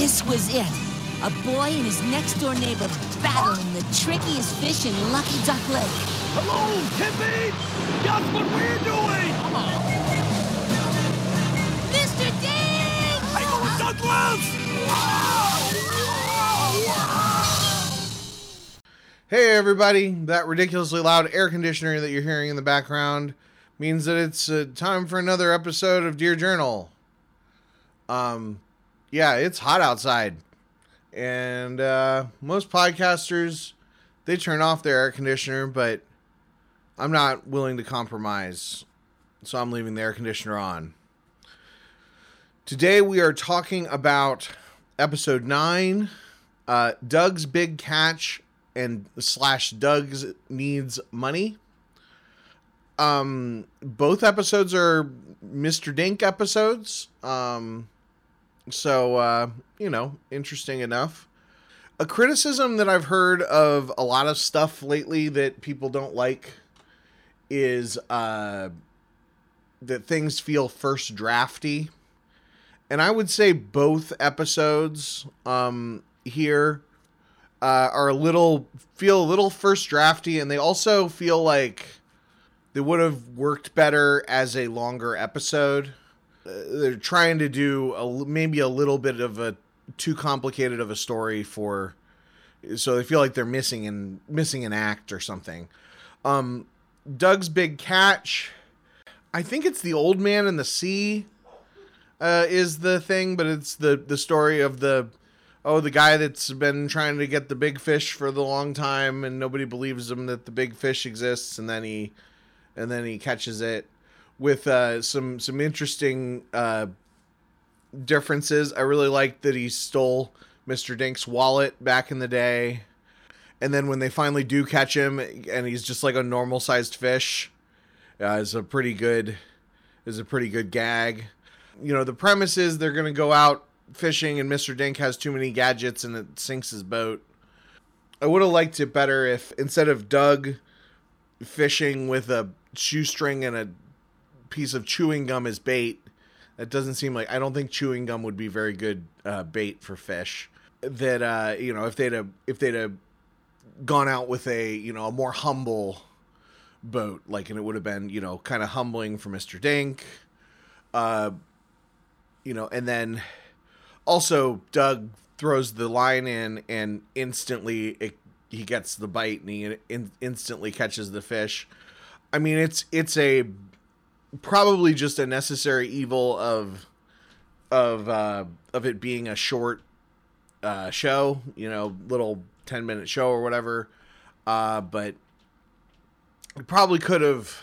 This was it. A boy and his next-door neighbor battling the trickiest fish in Lucky Duck Lake. Come on, Tippy! That's what we're doing! Come on. Mr. Dink! I go with Doug Loves! Hey, everybody. That ridiculously loud air conditioner that you're hearing in the background means that it's time for another episode of Deer Journal. Yeah, it's hot outside. And most podcasters, they turn off their air conditioner, but I'm not willing to compromise. So I'm leaving the air conditioner on. Today we are talking about episode 9, Doug's Big Catch and / Doug's Needs Money. Both episodes are Mr. Dink episodes. So, interesting enough. A criticism that I've heard of a lot of stuff lately that people don't like is that things feel first drafty. And I would say both episodes here are feel a little first drafty, and they also feel like they would have worked better as a longer episode. They're trying to do maybe a little bit of a too complicated of a story so they feel like they're missing an act or something. Doug's Big Catch. I think it's the old man in the sea is the thing, but it's the story of the guy that's been trying to get the big fish for the long time and nobody believes him that the big fish exists, and then he catches it. With some interesting differences. I really liked that he stole Mr. Dink's wallet back in the day. And then when they finally do catch him and he's just like a normal-sized fish, is a pretty good gag. You know, the premise is they're going to go out fishing and Mr. Dink has too many gadgets and it sinks his boat. I would have liked it better if instead of Doug fishing with a shoestring and a piece of chewing gum as bait. That doesn't seem like, I don't think chewing gum would be very good bait for fish. That if they'd have gone out with a more humble boat, and it would have been kind of humbling for Mr. Dink, and then also Doug throws the line in and instantly he gets the bite and he instantly catches the fish. I mean, it's a probably just a necessary evil of it being a short show, little 10-minute show or whatever. But it probably could have,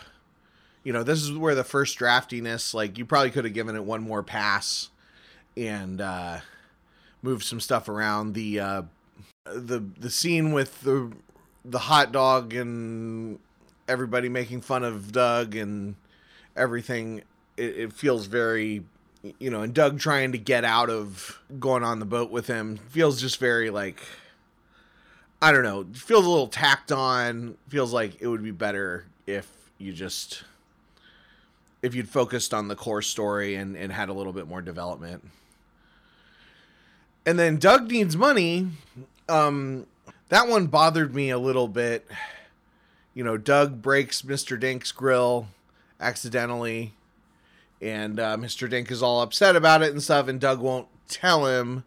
this is where the first draftiness, you probably could have given it one more pass and moved some stuff around. The scene with the hot dog and everybody making fun of Doug and everything, it feels very, and Doug trying to get out of going on the boat with him feels just very I don't know, feels a little tacked on, feels like it would be better if you'd focused on the core story and had a little bit more development. And then Doug Needs Money, that one bothered me a little bit. Doug breaks Mr. Dink's grill accidentally, and Mr. Dink is all upset about it and stuff, and Doug won't tell him,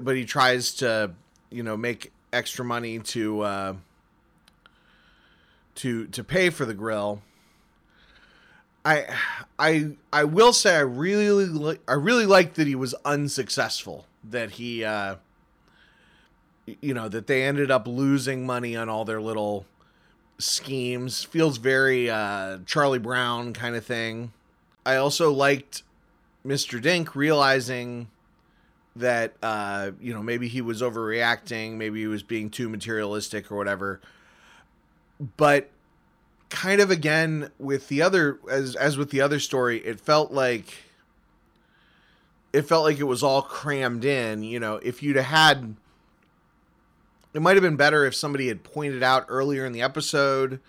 but he tries to make extra money to pay for the grill. I will say I really liked that he was unsuccessful, that he that they ended up losing money on all their little schemes. Feels very Charlie Brown kind of thing. I also liked Mr. Dink realizing that maybe he was overreacting, maybe he was being too materialistic or whatever. But kind of again with the other, as with the other story, it felt like it was all crammed in. If you'd had, it might have been better if somebody had pointed out earlier in the episode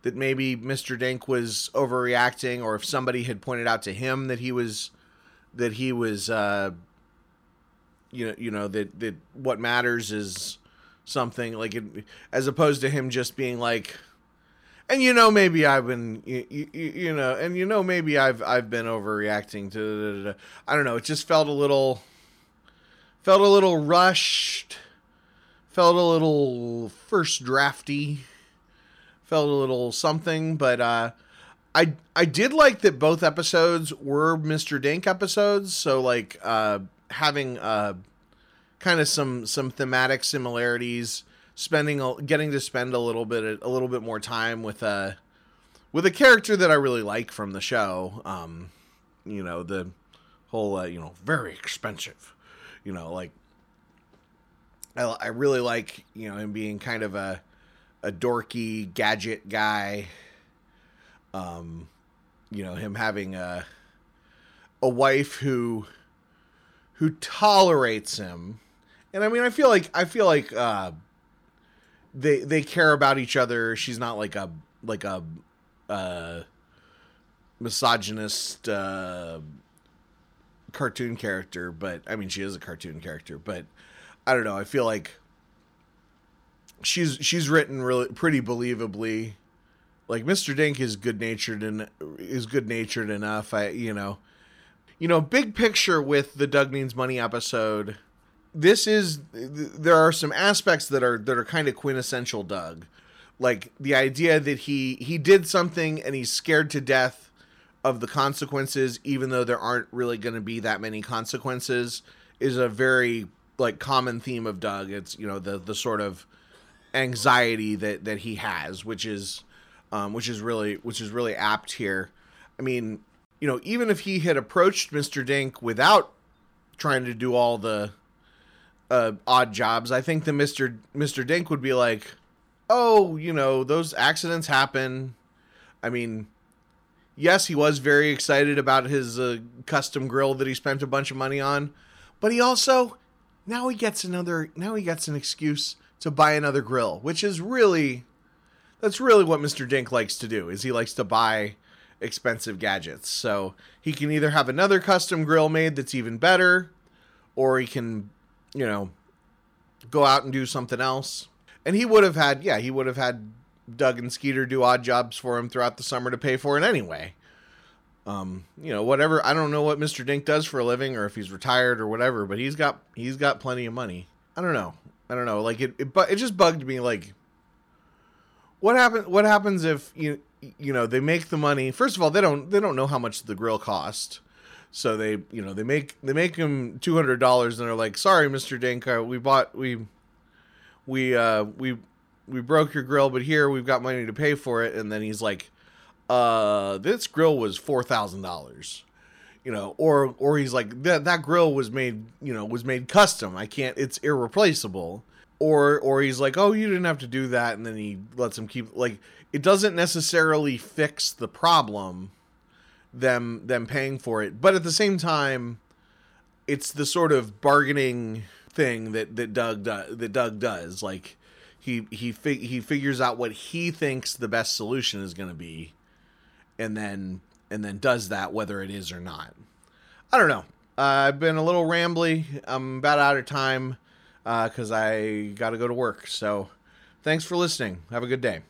that maybe Mr. Dink was overreacting, or if somebody had pointed out to him that he was you know that what matters is something like it, as opposed to him just being like, and you know maybe I've been I've been overreacting to I don't know. It just felt a little rushed, felt a little first drafty, felt a little something, but I did like that both episodes were Mr. Dink episodes, so like having kind of some thematic similarities, getting to spend a little bit more time with a character that I really like from the show. You know, the whole very expensive, like I really like, him being kind of a dorky gadget guy. Him having a wife who tolerates him. And I mean, I feel like they care about each other. She's not like a misogynist cartoon character, but I mean, she is a cartoon character, but I don't know. I feel like she's written really pretty believably. Like Mr. Dink is good-natured enough. I big picture with the Doug Needs Money episode, there are some aspects that are kind of quintessential Doug, like the idea that he did something and he's scared to death of the consequences, even though there aren't really going to be that many consequences, is a very like common theme of Doug. It's the sort of anxiety that he has, which is really apt here. I mean, even if he had approached Mr. Dink without trying to do all the odd jobs, I think the Mr. Dink would be like, "Oh, those accidents happen." I mean, yes, he was very excited about his custom grill that he spent a bunch of money on, but he also now he gets an excuse to buy another grill, which is really. That's really what Mr. Dink likes to do, is he likes to buy expensive gadgets. So he can either have another custom grill made that's even better, or he can, go out and do something else. And he would have had Doug and Skeeter do odd jobs for him throughout the summer to pay for it anyway. Whatever. I don't know what Mr. Dink does for a living, or if he's retired or whatever, but he's got plenty of money. I don't know. Like it just bugged me. Like, What happens if they make the money? First of all, they don't know how much the grill cost, so they make him $200, and they're like, "Sorry, Mr. Dink, we broke your grill, but here we've got money to pay for it." And then he's like, "This grill was $4,000, or he's like, that grill was made custom. I can't. It's irreplaceable." Or he's like, "Oh, you didn't have to do that," and then he lets him keep, like, it doesn't necessarily fix the problem, them paying for it. But at the same time, it's the sort of bargaining thing that Doug does. Like he figures out what he thinks the best solution is going to be, and then does that, whether it is or not. I don't know. I've been a little rambly. I'm about out of time. Because I got to go to work. So thanks for listening. Have a good day.